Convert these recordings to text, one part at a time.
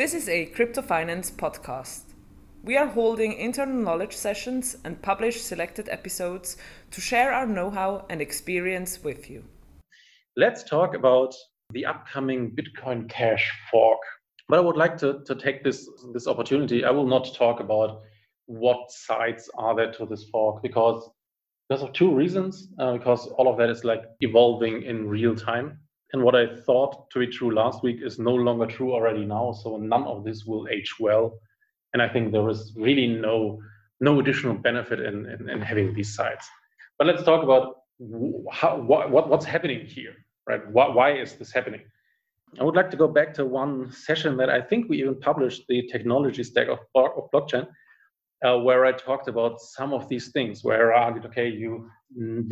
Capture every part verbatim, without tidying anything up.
This is a crypto finance podcast. We are holding internal knowledge sessions and publish selected episodes to share our know-how and experience with you. Let's talk about the upcoming Bitcoin Cash fork. But I would like to, to take this, this opportunity. I will not talk about what sides are there to this fork because because of two reasons, uh, because all of that is like evolving in real time. And what I thought to be true last week is no longer true already now. So none of this will age well. And I think there is really no no additional benefit in, in, in having these sites. But let's talk about how, what, what, what's happening here, right? Why, why is this happening? I would like to go back to one session that I think we even published, the technology stack of, of blockchain, Uh, where I talked about some of these things, where I argued, okay, you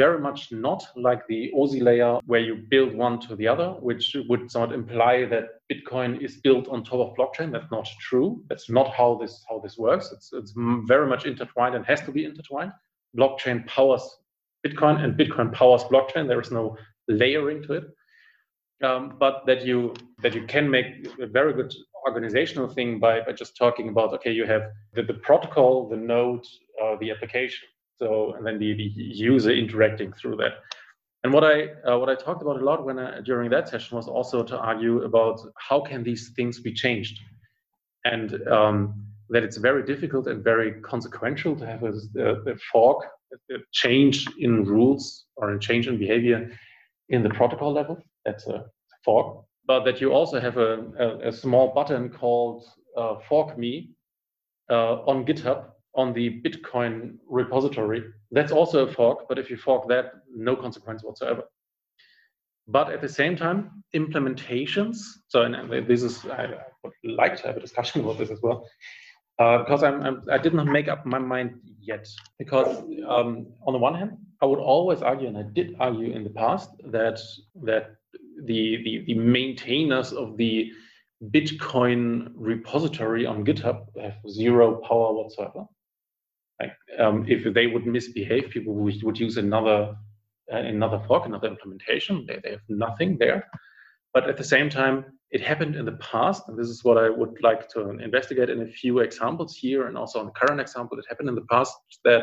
very much not like the O S I layer where you build one to the other, which would sort of imply that Bitcoin is built on top of blockchain. That's not true. That's not how this how this works. It's, it's very much intertwined and has to be intertwined. Blockchain powers Bitcoin and Bitcoin powers blockchain. There is no layering to it. Um, but that you that you can make a very good organizational thing by, by just talking about, okay, you have the, the protocol, the node, uh, the application, so and then the, the user interacting through that. And what I uh, what I talked about a lot when I, during that session was also to argue about how can these things be changed, and um, that it's very difficult and very consequential to have a, a, a fork, a change in rules or a change in behavior in the protocol level. That's a fork, but that you also have a, a, a small button called uh, fork me uh, on GitHub on the Bitcoin repository. That's also a fork, but if you fork that, no consequence whatsoever. But at the same time, implementations, so and this is, I would like to have a discussion about this as well, uh, because I'm, I'm, I did not make up my mind yet, because um, on the one hand, I would always argue, and I did argue in the past, that that The, the, the maintainers of the Bitcoin repository on GitHub have zero power whatsoever. Like, um, if they would misbehave, people would, would use another uh, another fork, another implementation. They, they have nothing there. But at the same time, it happened in the past, and this is what I would like to investigate in a few examples here, and also on the current example, it happened in the past that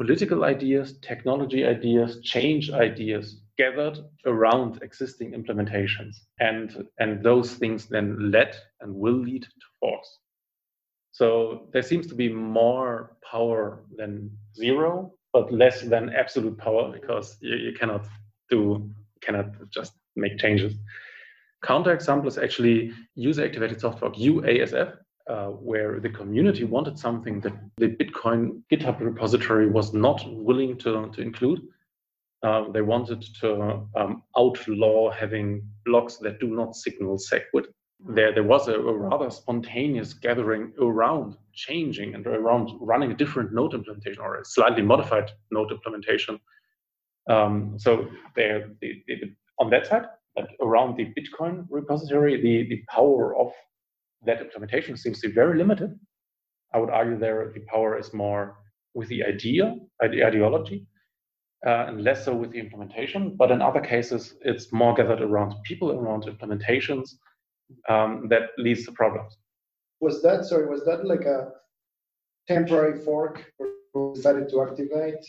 political ideas, technology ideas, change ideas gathered around existing implementations, and and those things then led and will lead to forks. So there seems to be more power than zero, but less than absolute power, because you, you cannot do cannot just make changes. Counterexample is actually user-activated soft fork, U A S F. Uh, where the community wanted something that the Bitcoin GitHub repository was not willing to, to include. Uh, they wanted to um, outlaw having blocks that do not signal SegWit. There, there was a, a rather spontaneous gathering around changing and around running a different node implementation or a slightly modified node implementation. Um, so there, the, the, on that side, like around the Bitcoin repository, the, the power of that implementation seems to be very limited. I would argue there the power is more with the idea, the ideology, uh, and less so with the implementation. But in other cases, it's more gathered around people, around implementations, um, that leads to problems. Was that, sorry, was that like a temporary fork who decided to activate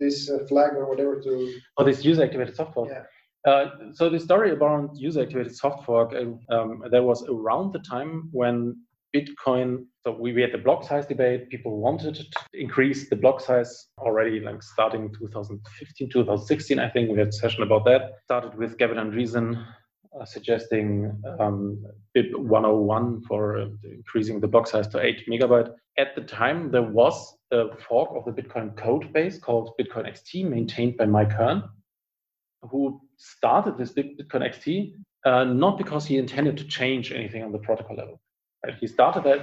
this uh, flag or whatever to... Oh, this user-activated software. Yeah. Uh, so the story about user-activated soft fork, um, that was around the time when Bitcoin, so we, we had the block size debate, people wanted to increase the block size already, like starting two thousand fifteen, two thousand sixteen, I think we had a session about that. Started with Gavin Andreessen uh, suggesting um, B I P one oh one for uh, increasing the block size to eight megabyte. At the time, there was a fork of the Bitcoin code base called Bitcoin X T, maintained by Mike Hearn, who started this Bitcoin X T, uh, not because he intended to change anything on the protocol level. Right? He started that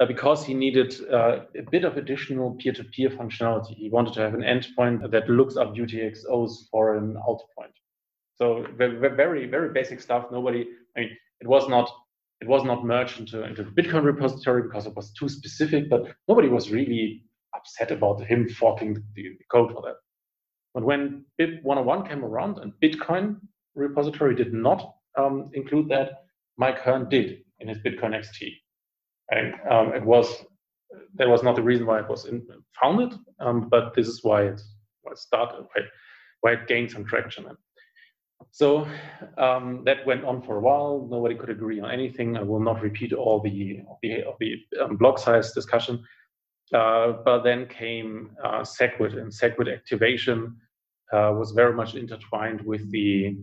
uh, because he needed uh, a bit of additional peer-to-peer functionality. He wanted to have an endpoint that looks up U T X Os for an out point. So very, very basic stuff. Nobody, I mean, it was not, it was not merged into, into the Bitcoin repository because it was too specific, but nobody was really upset about him forking the, the code for that. But when B I P one oh one came around and Bitcoin repository did not um, include that, Mike Hearn did in his Bitcoin X T. Right? Um, it was there was not the reason why it was in, founded, um, but this is why it, why it started, why, why it gained some traction. So um, that went on for a while. Nobody could agree on anything. I will not repeat all the all the, all the um, block size discussion. Uh, but then came uh, SegWit, and SegWit activation uh, was very much intertwined with the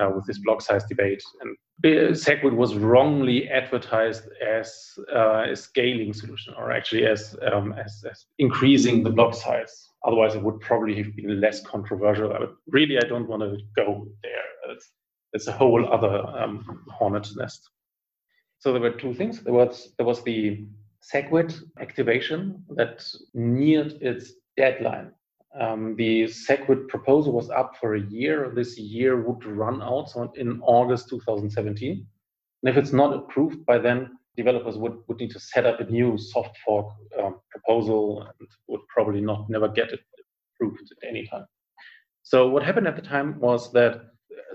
uh, with this block size debate. And SegWit was wrongly advertised as uh, a scaling solution, or actually as, um, as as increasing the block size. Otherwise, it would probably have been less controversial. I would, really, I don't want to go there. It's, it's a whole other um, hornet's nest. So there were two things. There was there was the SegWit activation that neared its deadline. Um, the SegWit proposal was up for a year. This year would run out so in August two thousand seventeen. And if it's not approved by then, developers would, would need to set up a new soft fork um, proposal and would probably not never get it approved at any time. So what happened at the time was that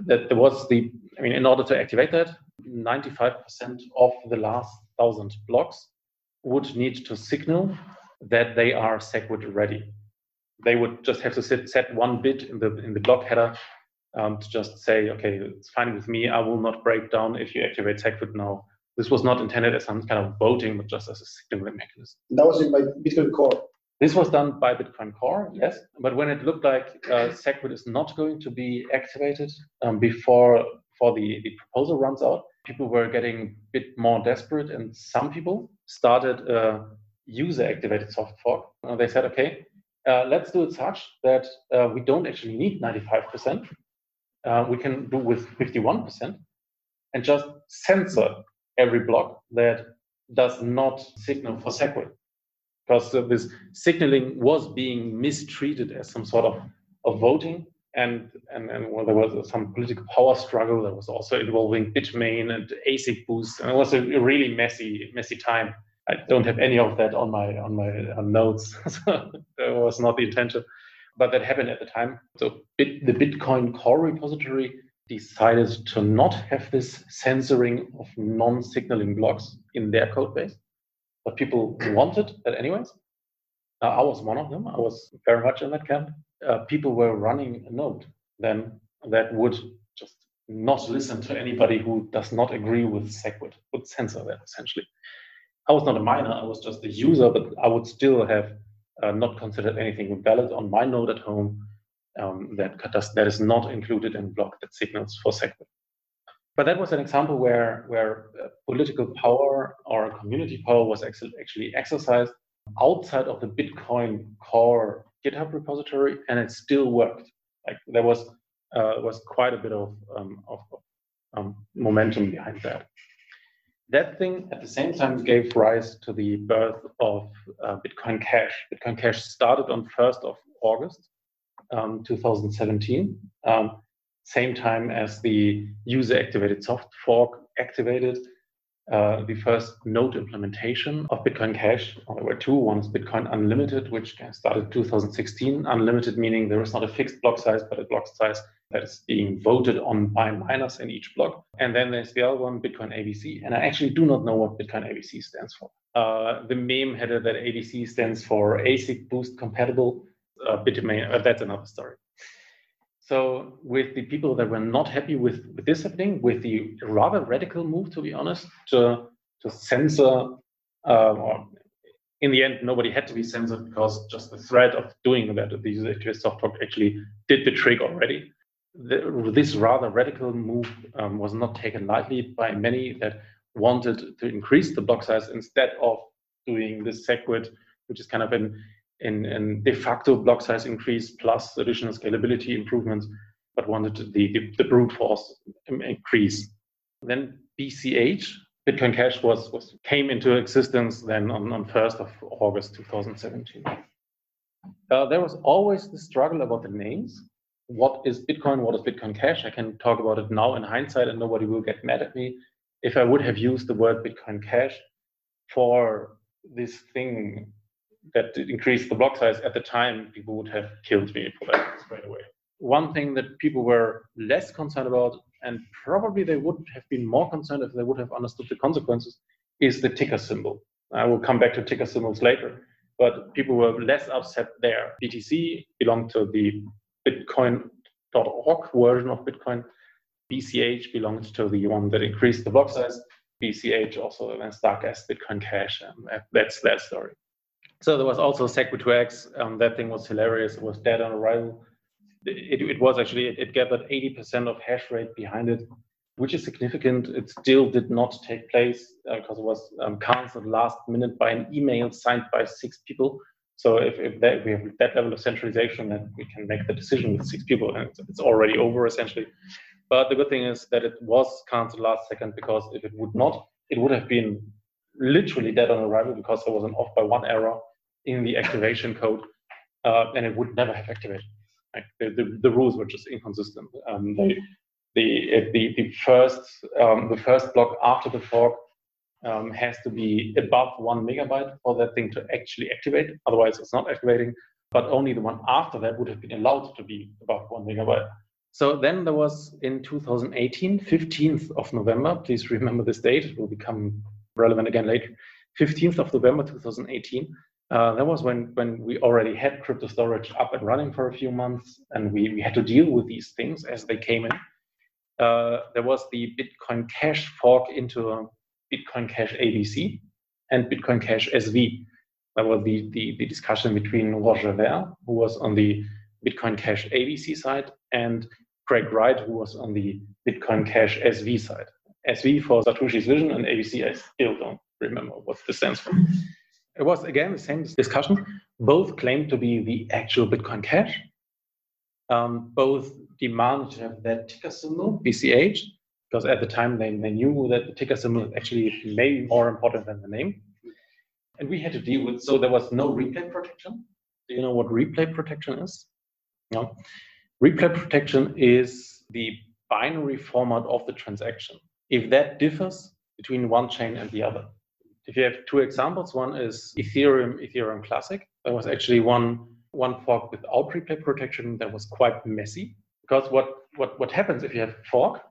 that there was the, I mean, in order to activate that, ninety-five percent of the last thousand blocks would need to signal that they are SegWit ready. They would just have to sit, set one bit in the in the block header um, to just say, okay, it's fine with me. I will not break down if you activate SegWit now. This was not intended as some kind of voting, but just as a signaling mechanism. That was by Bitcoin Core. This was done by Bitcoin Core, yes. But when it looked like uh, SegWit is not going to be activated um, before before the, the proposal runs out, people were getting a bit more desperate, and some people started a user-activated soft fork. And they said, okay, uh, let's do it such that uh, we don't actually need ninety-five percent. Uh, we can do with fifty-one percent and just censor every block that does not signal for SegWit. Because uh, this signaling was being mistreated as some sort of, of voting. And, and, and well, there was some political power struggle that was also involving Bitmain and ASIC Boost. And it was a really messy, messy time. I don't have any of that on my on my on notes. So that was not the intention. But that happened at the time. So Bit, the Bitcoin Core repository decided to not have this censoring of non-signaling blocks in their code base. But people wanted that anyways. Uh, I was one of them. I was very much in that camp. Uh, people were running a node then that would just not listen to anybody who does not agree with SegWit, would censor that essentially. I was not a miner, I was just a user, but I would still have uh, not considered anything valid on my node at home um, that, that is not included in block that signals for SegWit. But that was an example where, where uh, political power or community power was ex actually exercised outside of the Bitcoin Core GitHub repository, and it still worked. Like there was uh, was quite a bit of, um, of um, momentum behind that. That thing at the same time gave rise to the birth of uh, Bitcoin Cash. Bitcoin Cash started on first of August um, two thousand seventeen, um, same time as the user-activated soft fork activated. Uh, the first node implementation of Bitcoin Cash, or there were two. One is Bitcoin Unlimited, which started two thousand sixteen. Unlimited meaning there is not a fixed block size, but a block size that is being voted on by miners in each block. And then there's the other one, Bitcoin A B C. And I actually do not know what Bitcoin A B C stands for. Uh, the meme header that A B C stands for ASIC Boost Compatible, uh, Bitmain, uh, that's another story. So with the people that were not happy with, with this happening, with the rather radical move, to be honest, to, to censor, uh, or in the end, nobody had to be censored because just the threat of doing that, the user-activated soft fork actually did the trick already. The, this rather radical move um, was not taken lightly by many that wanted to increase the block size instead of doing this SegWit, which is kind of an In, in de facto block size increase plus additional scalability improvements, but wanted the, the, the brute force increase. Then B C H, Bitcoin Cash, was, was came into existence then on, on first of August two thousand seventeen. Uh, there was always the struggle about the names. What is Bitcoin? What is Bitcoin Cash? I can talk about it now in hindsight and nobody will get mad at me. If I would have used the word Bitcoin Cash for this thing that increased the block size at the time, people would have killed me for that straight away. One thing that people were less concerned about, and probably they would have been more concerned if they would have understood the consequences, is the ticker symbol. I will come back to ticker symbols later. But people were less upset there. B T C belonged to the Bitcoin dot org version of Bitcoin. B C H belonged to the one that increased the block size. B C H also went stuck as Bitcoin Cash. And that's that story. So there was also SegWit two X. Um, that thing was hilarious. It was dead on arrival. It, it was actually, it, it gathered eighty percent of hash rate behind it, which is significant. It still did not take place uh, because it was um, canceled last minute by an email signed by six people. So if, if, that, if we have that level of centralization, then we can make the decision with six people, and it's, it's already over essentially. But the good thing is that it was canceled last second, because if it would not, it would have been literally dead on arrival, because there was an off by one error in the activation code, uh, and it would never have activated. Like the, the, the rules were just inconsistent. Um, they, the, the, the, first, um, the first block after the fork um, has to be above one megabyte for that thing to actually activate. Otherwise, it's not activating. But only the one after that would have been allowed to be above one megabyte. So then there was, in two thousand eighteen, fifteenth of November, please remember this date, it will become relevant again later, fifteenth of November two thousand eighteen, Uh, that was when, when we already had CryptoStorage up and running for a few months, and we, we had to deal with these things as they came in. Uh, there was the Bitcoin Cash fork into Bitcoin Cash A B C and Bitcoin Cash S V. That was the, the, the discussion between Roger Ver, who was on the Bitcoin Cash A B C side, and Craig Wright, who was on the Bitcoin Cash S V side. S V for Satoshi's Vision, and A B C, I still don't remember what this stands for. It was, again, the same discussion. Both claimed to be the actual Bitcoin Cash. Um, both demanded to have that ticker symbol, B C H, because at the time they, they knew that the ticker symbol is actually maybe more important than the name. And we had to deal with, so there was no replay protection. Do you know what replay protection is? No. Replay protection is the binary format of the transaction, if that differs between one chain and the other. If you have two examples, one is Ethereum, Ethereum Classic. There was actually one, one fork without replay protection that was quite messy, because what, what, what happens if you have a fork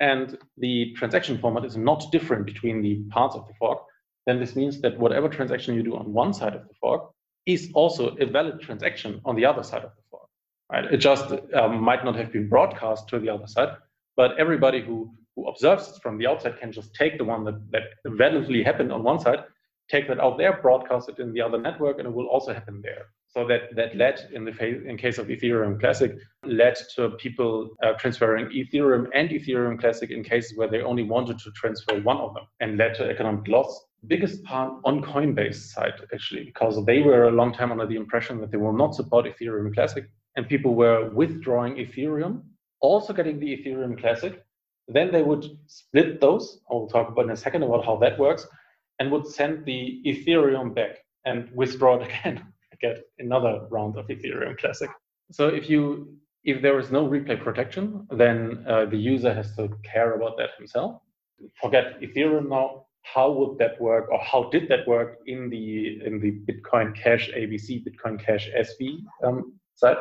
and the transaction format is not different between the parts of the fork, then this means that whatever transaction you do on one side of the fork is also a valid transaction on the other side of the fork. Right? It just um, might not have been broadcast to the other side, but everybody who who observes it from the outside can just take the one that, that validly happened on one side, take that out there, broadcast it in the other network, and it will also happen there. So that, that led, in the phase, in case of Ethereum Classic, led to people uh, transferring Ethereum and Ethereum Classic in cases where they only wanted to transfer one of them, and led to economic loss. Biggest part on Coinbase side, actually, because they were a long time under the impression that they will not support Ethereum Classic, and people were withdrawing Ethereum, also getting the Ethereum Classic. Then they would split those. I'll talk about in a second about how that works, and would send the Ethereum back and withdraw it again, get another round of Ethereum Classic. So if you if there is no replay protection, then uh, the user has to care about that himself. Forget Ethereum now. How would that work, or how did that work in the in the Bitcoin Cash A B C, Bitcoin Cash S V um, side,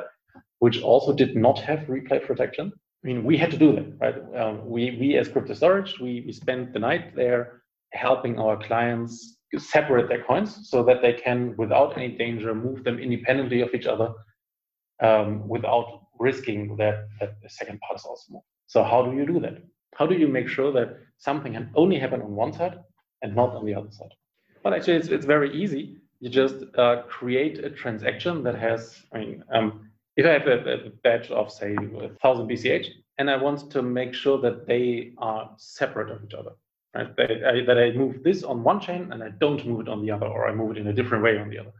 which also did not have replay protection? I mean, we had to do that, right? Um, we, we as CryptoStorage, we, we spent the night there helping our clients separate their coins so that they can, without any danger, move them independently of each other um, without risking that, that the second part is also moved. So how do you do that? How do you make sure that something can only happen on one side and not on the other side? Well, actually, it's, it's very easy. You just uh, create a transaction that has, I mean, um, if I have a, a batch of, say, one thousand B C H, and I want to make sure that they are separate of each other, right? That I, that I move this on one chain and I don't move it on the other, or I move it in a different way on the other.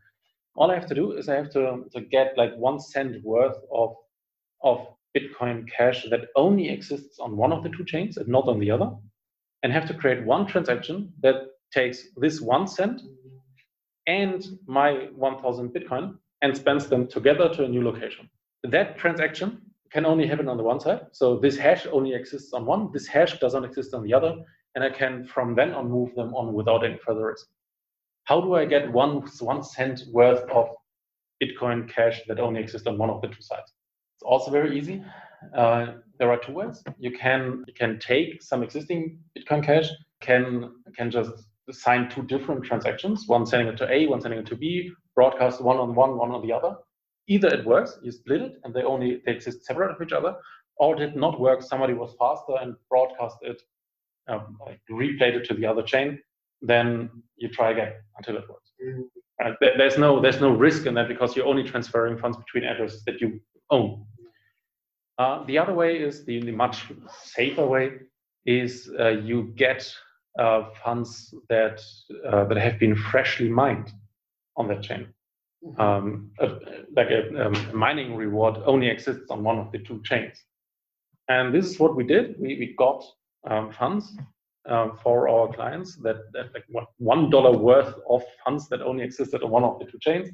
All I have to do is I have to, to get like one cent worth of, of Bitcoin Cash that only exists on one of the two chains and not on the other, and have to create one transaction that takes this one cent and my one thousand Bitcoin and spends them together to a new location. That transaction can only happen on the one side. So this hash only exists on one, this hash doesn't exist on the other, and I can from then on move them on without any further risk. How do I get one, one cent worth of Bitcoin Cash that only exists on one of the two sides? It's also very easy. Uh, there are two ways. You can, you can take some existing Bitcoin Cash, can, can just sign two different transactions, one sending it to A, one sending it to B, broadcast one on one, one on the other. Either it works, you split it, and they only they exist separate of each other, or it did not work, somebody was faster and broadcast it, um, like replayed it to the other chain, then you try again until it works. Mm-hmm. Uh, there, there's no there's no risk in that because you're only transferring funds between addresses that you own. Uh, the other way is, the, the much safer way, is uh, you get uh, funds that uh, that have been freshly mined on that chain. Um, a, like a um, mining reward only exists on one of the two chains. And this is what we did. We, we got um, funds uh, for our clients that, that like one dollar worth of funds that only existed on one of the two chains.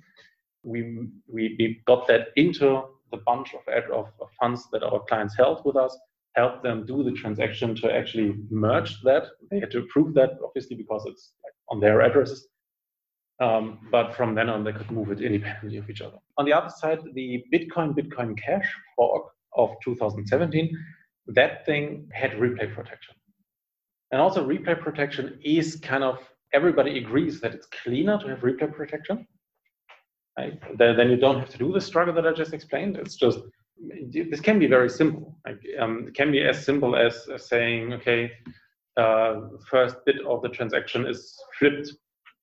We, we, we got that into the bunch of, of, of funds that our clients held with us, helped them do the transaction to actually merge that. They had to approve that, obviously, because it's like on their addresses. Um, but from then on, they could move it independently of each other. On the other side, the Bitcoin, Bitcoin Cash fork of two thousand seventeen, that thing had replay protection. And also replay protection is kind of, everybody agrees that it's cleaner to have replay protection. Right? Then you don't have to do the struggle that I just explained. It's just, this can be very simple. Like, um, it can be as simple as saying, okay, uh, first bit of the transaction is flipped.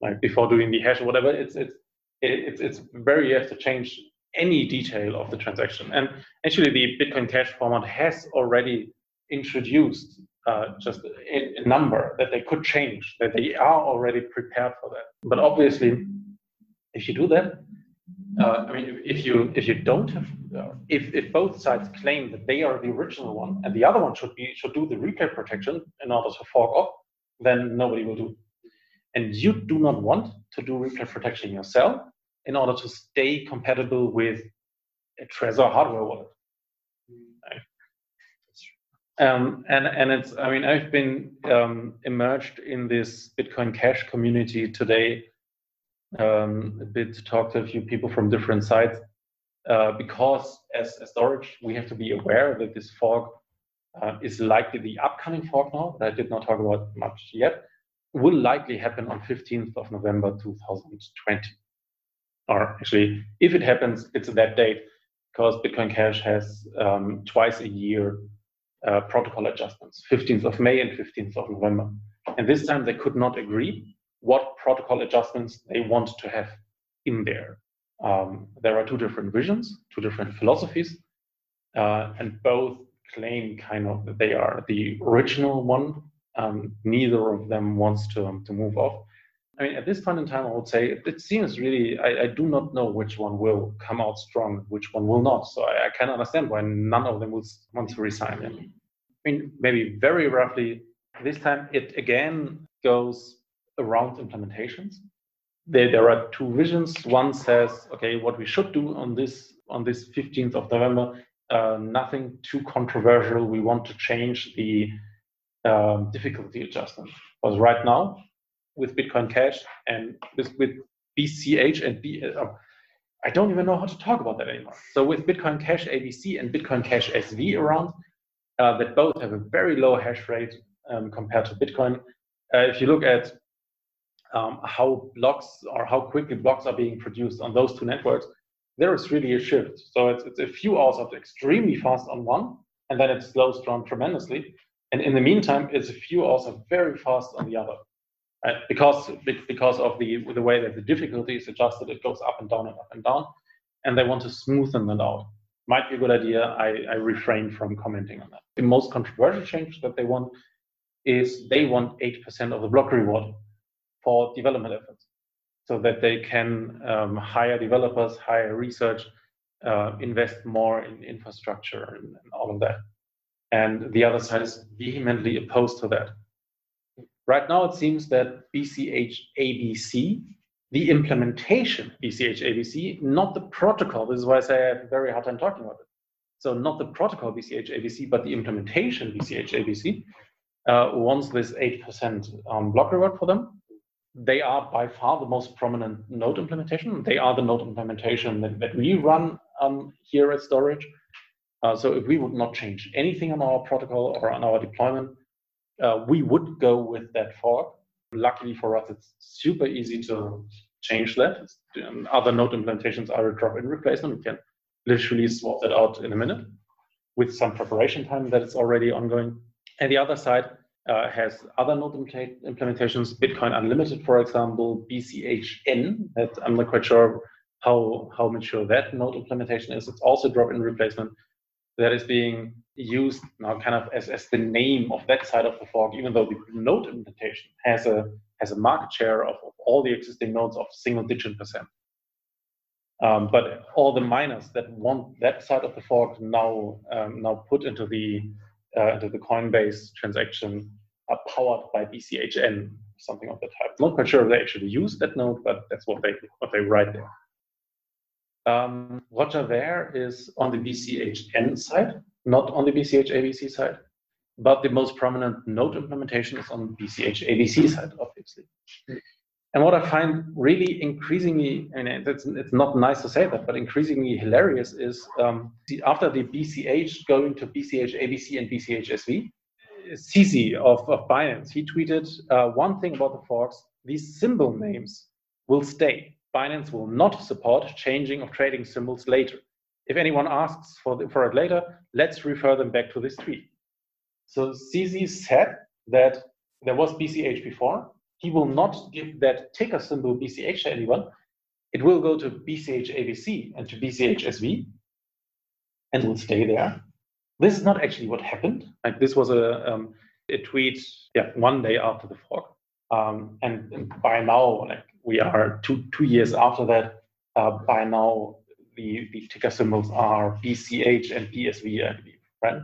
Like before doing the hash or whatever, it's it's it's it's very, you have to change any detail of the transaction. And actually, the Bitcoin Cash format has already introduced uh, just a, a number that they could change, that they are already prepared for that. But obviously, if you do that, uh, I mean, if you if you don't have, if if both sides claim that they are the original one and the other one should be should do the replay protection in order to fork off, then nobody will do it. And you do not want to do replay protection yourself in order to stay compatible with a Trezor hardware wallet. Um, and and it's, I mean, I've been um, immersed in this Bitcoin Cash community today, um, a bit, to talk to a few people from different sides, uh, because as a storage, we have to be aware that this fork uh, is likely the upcoming fork now, that I did not talk about much yet, will likely happen on fifteenth of November two thousand twenty. Or actually, if it happens, it's that date, because Bitcoin Cash has um, twice a year uh, protocol adjustments, fifteenth of May and fifteenth of November. And this time they could not agree what protocol adjustments they want to have in there. Um, there are two different visions, two different philosophies, uh, and both claim kind of that they are the original one. Um, neither of them wants to um, to move off. I mean, at this point in time, I would say it, it seems really, I, I do not know which one will come out strong, which one will not. So I, I can understand why none of them will want to resign. And I mean, maybe very roughly, this time it again goes around implementations. There, there are two visions. One says, okay, what we should do on this on this fifteenth of November, uh, nothing too controversial. We want to change the Um, difficulty adjustment, because right now with Bitcoin Cash and with, with B C H and B, uh, I don't even know how to talk about that anymore. So with Bitcoin Cash A B C and Bitcoin Cash S V around, uh, that both have a very low hash rate um, compared to Bitcoin. Uh, if you look at um, how blocks or how quickly blocks are being produced on those two networks, there is really a shift. So it's, it's a few hours of extremely fast on one, and then it slows down tremendously. And in the meantime, it's a few also very fast on the other, right? Because because of the the way that the difficulty is adjusted, it goes up and down and up and down, and they want to smoothen that out. Might be a good idea. I, I refrain from commenting on that. The most controversial change that they want is they want eight percent of the block reward for development efforts, so that they can um, hire developers, hire research, uh, invest more in infrastructure and, and all of that. And the other side is vehemently opposed to that. Right now, it seems that B C H A B C, the implementation B C H A B C, not the protocol. This is why I say I have a very hard time talking about it. So not the protocol B C H A B C, but the implementation B C H A B C uh, wants this eight percent um, block reward for them. They are by far the most prominent node implementation. They are the node implementation that, that we run um, here at Storage. Uh, so if we would not change anything on our protocol or on our deployment, uh, we would go with that fork. luckily for us, it's super easy to change that. Um, other node implementations are a drop-in replacement. We can literally swap that out in a minute with some preparation time that is already ongoing. And the other side uh, has other node implementations, Bitcoin Unlimited, for example, B C H N. That I'm not quite sure how, how mature that node implementation is. It's also drop-in replacement that is being used now kind of as, as the name of that side of the fork, even though the node implementation has a has a market share of, of all the existing nodes of single digit percent. Um, but all the miners that want that side of the fork now um, now put into the uh, into the Coinbase transaction are powered by B C H N, something of that type. Not quite sure if they actually use that node, but that's what they what they write there. Um, Roger Ver is on the B C H N side, not on the B C H A B C side, but the most prominent node implementation is on the B C H A B C side, obviously. And what I find really increasingly, and it's, it's not nice to say that, but increasingly hilarious is um, the, after the B C H going to B C H A B C and B C H S V, C Z of, of Binance, he tweeted uh, one thing about the forks: these symbol names will stay. Binance will not support changing of trading symbols later. If anyone asks for, the, for it later, let's refer them back to this tweet. So C Z said that there was B C H before. He will not give that ticker symbol B C H to anyone. It will go to B C H A B C and to B C H S V and will stay there. This is not actually what happened. Like, this was a, um, a tweet yeah, one day after the fork. Um, and, and by now, like we are two, two years after that, uh, by now, The, the ticker symbols are B C H and B S V, I believe, right?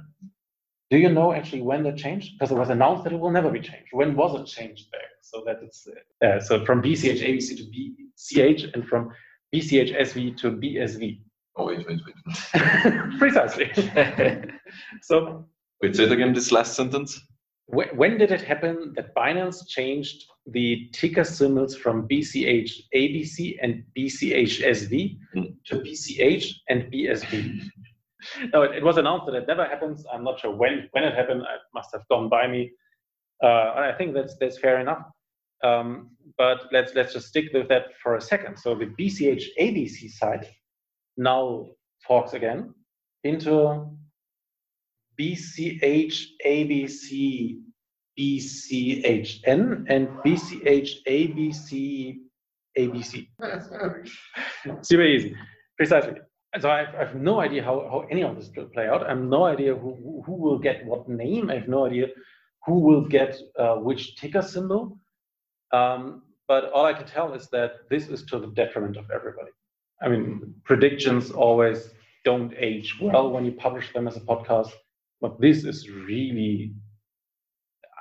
Do you know actually when that changed? Because it was announced that it will never be changed. When was it changed there? So that it's uh, so from B C H A B C to B C H and from B C H S V to B S V. Oh wait, wait, wait. Precisely. So wait, say it again. This last sentence. Wh when did it happen that Binance changed the ticker symbols from B C H A B C and B C H S V to B C H and B S V? No, it, it was announced that it never happens. I'm not sure when, when it happened. It must have gone by me. Uh, I think that's, that's fair enough. Um, but let's, let's just stick with that for a second. So the B C H A B C side now forks again into B C H A B C. B C H N and B C H A B C A B C. Super easy, precisely. So I have, I have no idea how, how any of this will play out. I have no idea who, who will get what name. I have no idea who will get uh, which ticker symbol. Um, but all I can tell is that this is to the detriment of everybody. I mean, predictions always don't age well when you publish them as a podcast. But this is really...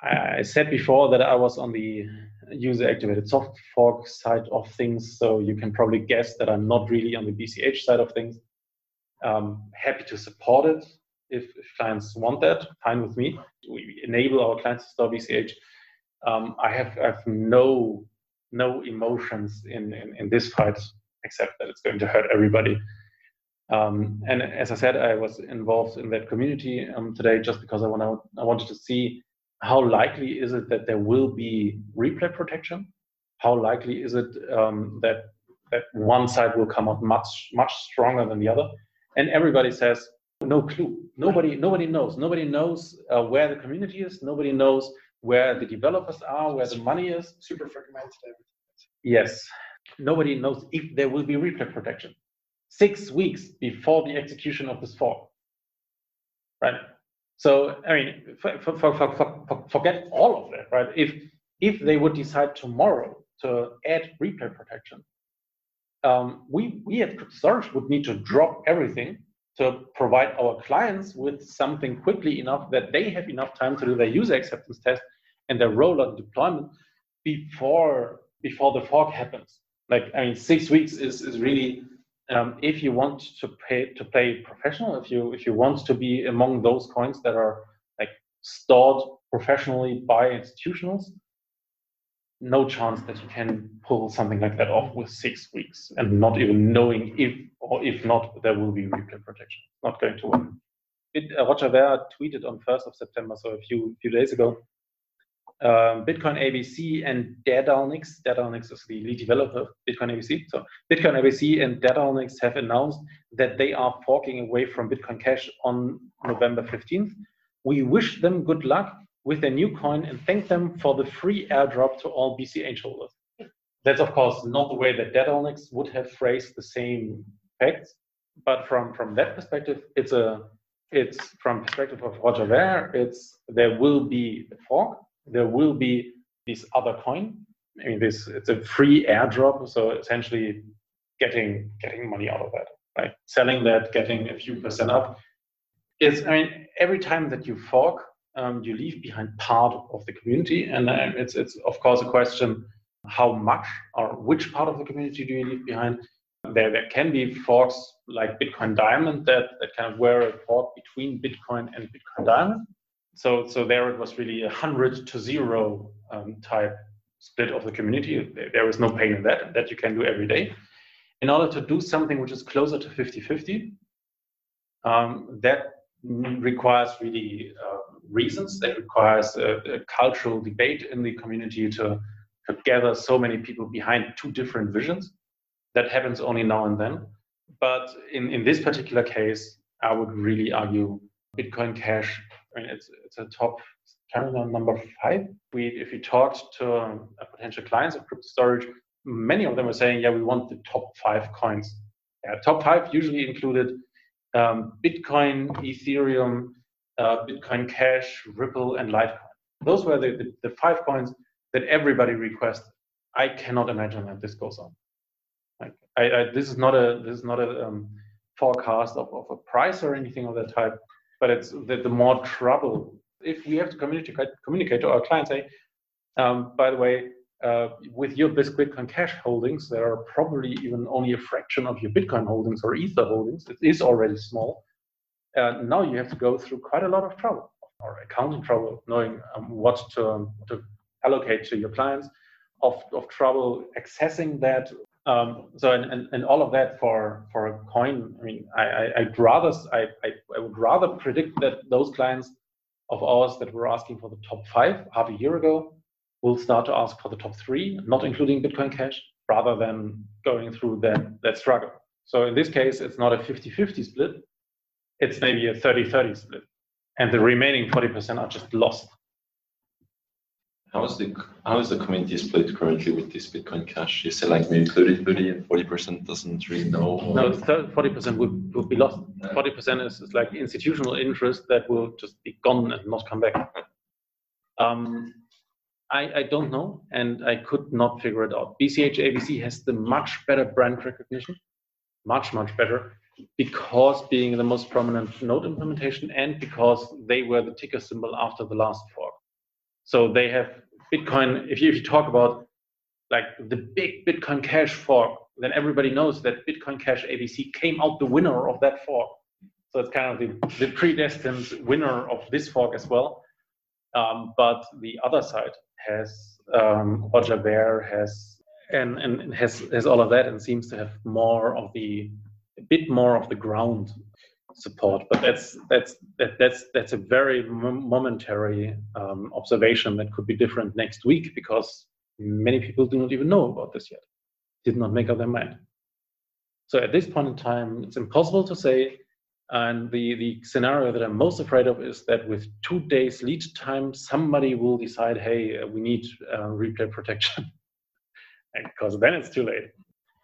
I said before that I was on the user-activated soft fork side of things, so you can probably guess that I'm not really on the B C H side of things. Um, happy to support it if, if clients want that. Fine with me. We enable our clients to store B C H. Um, I have I have no no emotions in, in in this fight except that it's going to hurt everybody. Um, and as I said, I was involved in that community um, today just because I want I wanted to see. How likely is it that there will be replay protection? How likely is it um, that that one side will come out much much stronger than the other? And everybody says no clue. Nobody nobody knows. Nobody knows uh, where the community is. Nobody knows where the developers are. Where the money is. Super fragmented. Yes. Nobody knows if there will be replay protection. Six weeks before the execution of this fork. Right. So, I mean, for, for, for, for, for, forget all of that, right? If if they would decide tomorrow to add replay protection, um, we, we at CryptoStorage would need to drop everything to provide our clients with something quickly enough that they have enough time to do their user acceptance test and their rollout deployment before before the fork happens. Like, I mean, six weeks is, is really... Um, if you want to pay to play professional, if you if you want to be among those coins that are like stored professionally by institutionals, no chance that you can pull something like that off with six weeks and not even knowing if or if not there will be replay protection. Not going to work. It, uh, Roger Ver tweeted on first of September, so a few few days ago, um, Bitcoin A B C and Dadalnix. Dadalnix is the lead developer of Bitcoin A B C. So Bitcoin A B C and Dadalnix have announced that they are forking away from Bitcoin Cash on November fifteenth. We wish them good luck with their new coin and thank them for the free airdrop to all B C H holders. That's, of course, not the way that Dadalnix would have phrased the same facts, but from, from that perspective, it's a it's from perspective of Roger Ver, it's there will be a fork, there will be this other coin. I mean, this it's a free airdrop, so essentially getting getting money out of that, right? Selling that, getting a few percent up. It's, I mean, every time that you fork, um, you leave behind part of the community, and uh, it's it's of course a question. How much or which part of the community do you leave behind? There, there can be forks like Bitcoin Diamond that, that kind of were a fork between Bitcoin and Bitcoin Diamond. So, so there it was really a hundred to zero um, type split of the community. There was no pain in that, that you can do every day. In order to do something which is closer to fifty fifty, um, that requires really uh, reasons. That requires a, a cultural debate in the community to gather so many people behind two different visions. That happens only now and then. But in, in this particular case, I would really argue Bitcoin Cash, I mean, it's, it's a top, terminal number five. We, if we talked to um, potential clients of CryptoStorage, many of them were saying, yeah, we want the top five coins. Yeah, top five usually included um, Bitcoin, Ethereum, uh, Bitcoin Cash, Ripple, and Litecoin. Those were the, the, the five coins that everybody requests. I cannot imagine that this goes on. Like, I, I, this is not a this is not a um, forecast of, of a price or anything of that type. But it's the, the more trouble if we have to communicate communicate to our clients. Hey, um, by the way, uh, with your Bitcoin Cash holdings, there are probably even only a fraction of your Bitcoin holdings or Ether holdings. It is already small. Uh, now you have to go through quite a lot of trouble or accounting trouble, knowing um, what to um, to. allocate to your clients, of, of trouble accessing that. Um, so, and, and, and all of that for, for a coin. I mean, I, I, I'd rather, I, I, I would rather predict that those clients of ours that were asking for the top five half a year ago will start to ask for the top three, not including Bitcoin Cash, rather than going through that, that struggle. So in this case, it's not a fifty fifty split. It's maybe a thirty thirty split. And the remaining forty percent are just lost. How is the how is the community split currently with this Bitcoin Cash? You said like maybe thirty thirty and forty percent doesn't really know. Or... No, forty percent would, would be lost. forty percent is, is like institutional interest that will just be gone and not come back. Um, I, I don't know, and I could not figure it out. B C H A B C has the much better brand recognition, much, much better, because being the most prominent node implementation and because they were the ticker symbol after the last fork. So they have Bitcoin. If you, if you talk about like the big Bitcoin Cash fork, then everybody knows that Bitcoin Cash A B C came out the winner of that fork. So it's kind of the, the predestined winner of this fork as well. Um, but the other side has um, Roger Ver has and and has has all of that and seems to have more of the a bit more of the ground support, but that's that's that, that's that's a very momentary um, observation that could be different next week because many people do not even know about this yet, did not make up their mind. So at this point in time, it's impossible to say. And the the scenario that I'm most afraid of is that with two days lead time, somebody will decide, hey, we need uh, replay protection, because then it's too late.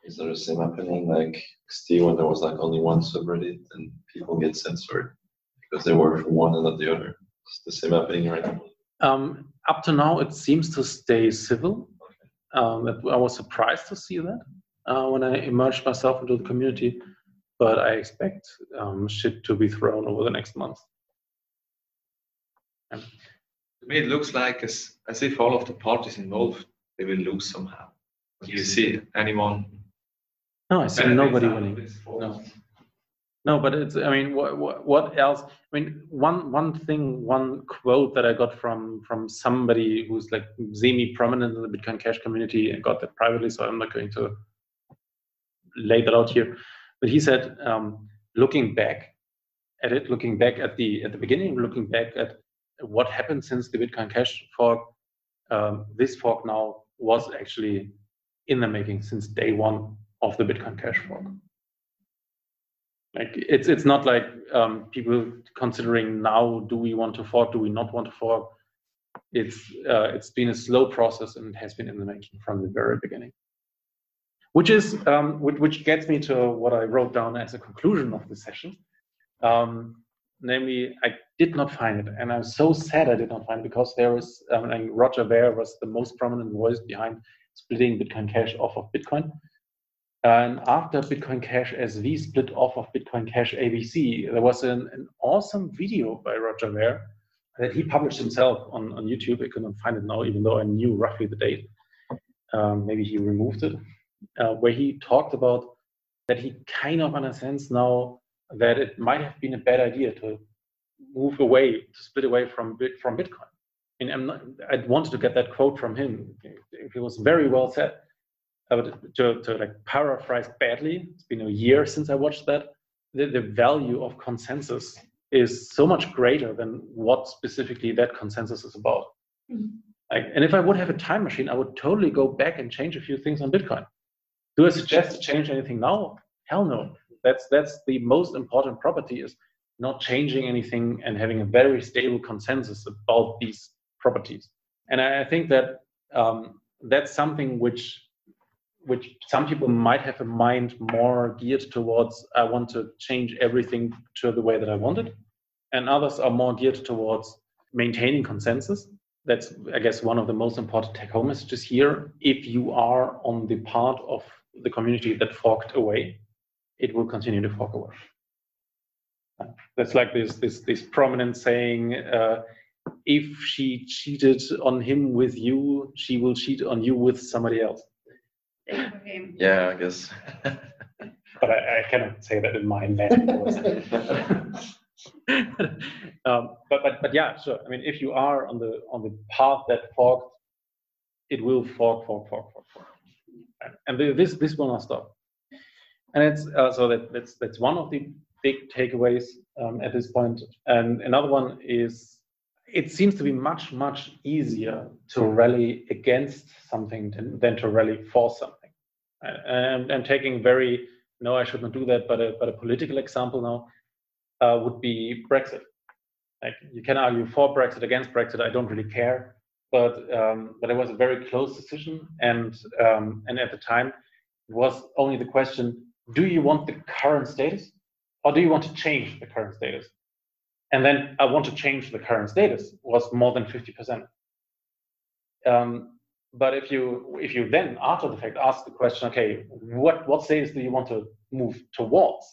Is there the same happening like X T when there was like only one subreddit and people get censored because they were from one and not the other? It's the same happening right now. Um, up to now, it seems to stay civil. Okay. Um, I was surprised to see that uh, when I immersed myself into the community, but I expect um, shit to be thrown over the next month. Yeah. To me, it looks like as, as if all of the parties involved, they will lose somehow. Do you see anyone? No, I see nobody winning. No, no, but it's. I mean, what, what, what else? I mean, one, one thing, one quote that I got from from somebody who's like semi-prominent in the Bitcoin Cash community, and got that privately, so I'm not going to lay that out here. But he said, um, looking back at it, looking back at the at the beginning, looking back at what happened since the Bitcoin Cash fork, um, this fork now was actually in the making since day one of the Bitcoin Cash fork. Like it's it's not like um, people considering now, do we want to fork, do we not want to fork? It's uh, it's been a slow process and it has been in the making from the very beginning. Which is um, which, which gets me to what I wrote down as a conclusion of the session. Um, namely, I did not find it, and I'm so sad I did not find it, because there is um, and Roger Ver was the most prominent voice behind splitting Bitcoin Cash off of Bitcoin. And after Bitcoin Cash S V split off of Bitcoin Cash A B C, there was an, an awesome video by Roger Ver that he published himself on, on YouTube. I couldn't find it now, even though I knew roughly the date. Um, maybe he removed it, uh, where he talked about that he kind of understands now that it might have been a bad idea to move away, to split away from, from Bitcoin. And I'm not, I wanted to get that quote from him. It was very well said. I would, to, to like paraphrase badly, it's been a year since I watched that, the, the value of consensus is so much greater than what specifically that consensus is about. Mm-hmm. Like, and if I would have a time machine, I would totally go back and change a few things on Bitcoin. Do I suggest to change anything now? Hell no. That's, that's the most important property, is not changing anything and having a very stable consensus about these properties. And I, I think that um, that's something which which some people might have a mind more geared towards, I want to change everything to the way that I want it. And others are more geared towards maintaining consensus. That's, I guess, one of the most important take-home messages here. If you are on the part of the community that forked away, it will continue to fork away. That's like this, this, this prominent saying, uh, if she cheated on him with you, she will cheat on you with somebody else. Yeah, I guess. But I, I cannot say that in my land. um, but but but yeah, sure. I mean, if you are on the on the path that forked, it will fork, fork, fork, fork, fork, and the, this this will not stop. And it's uh, so that that's that's one of the big takeaways um, at this point. And another one is, it seems to be much, much easier to rally against something than, than to rally for something. And I'm taking very, no, I should not do that, but a, but a political example now uh, would be Brexit. Like, you can argue for Brexit, against Brexit, I don't really care. But, um, but it was a very close decision. And, um, and at the time, it was only the question, do you want the current status or do you want to change the current status? And then I want to change the current status was more than fifty percent. Um, but if you if you then after the fact ask the question, okay, what what status do you want to move towards?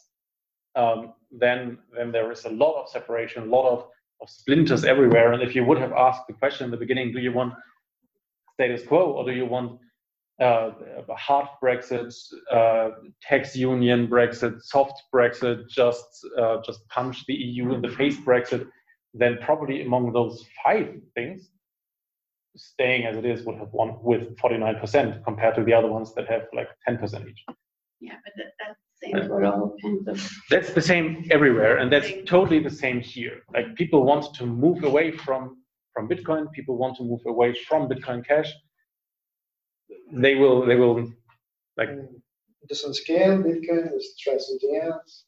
Um, then then there is a lot of separation, a lot of, of splinters everywhere. And if you would have asked the question in the beginning, do you want status quo or do you want uh, a hard Brexit, uh, tax union Brexit, soft Brexit, just uh, just punch the E U in the face Brexit, then probably among those five things, staying as it is would have won with forty-nine percent compared to the other ones that have like ten percent each. Yeah, but that, that's the same for all kinds of... That's the same everywhere, and that's totally the same here. Like, people want to move away from, from Bitcoin, people want to move away from Bitcoin Cash. They will, they will, like... Doesn't scale, Bitcoin is transcendence.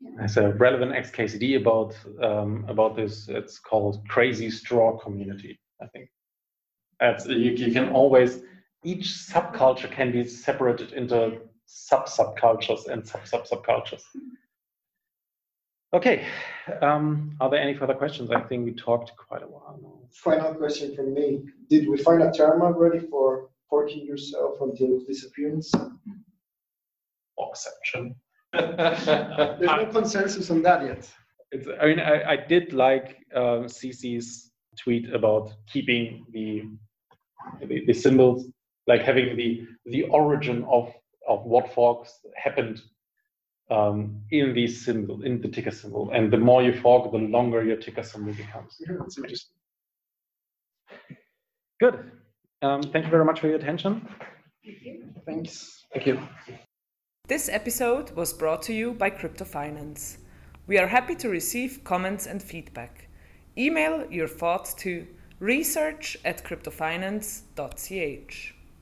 There's a relevant X K C D about, um, about this. It's called Crazy Straw Community, I think. That's, you, you can always, each subculture can be separated into sub-subcultures and sub-sub-subcultures. Okay, um, are there any further questions? I think we talked quite a while now. Final question from me. Did we find a term already for forking yourself until disappearance? Or exception. There's no consensus on that yet. It's, I mean, I, I did like um, C C's tweet about keeping the, the the symbols, like having the the origin of, of what forks happened Um, in the symbol, in the ticker symbol, and the more you fork, the longer your ticker symbol becomes. Yeah, that's interesting. Good. Um, thank you very much for your attention. Thank you. Thanks. Thank you. This episode was brought to you by Crypto Finance. We are happy to receive comments and feedback. Email your thoughts to research at cryptofinance dot c h.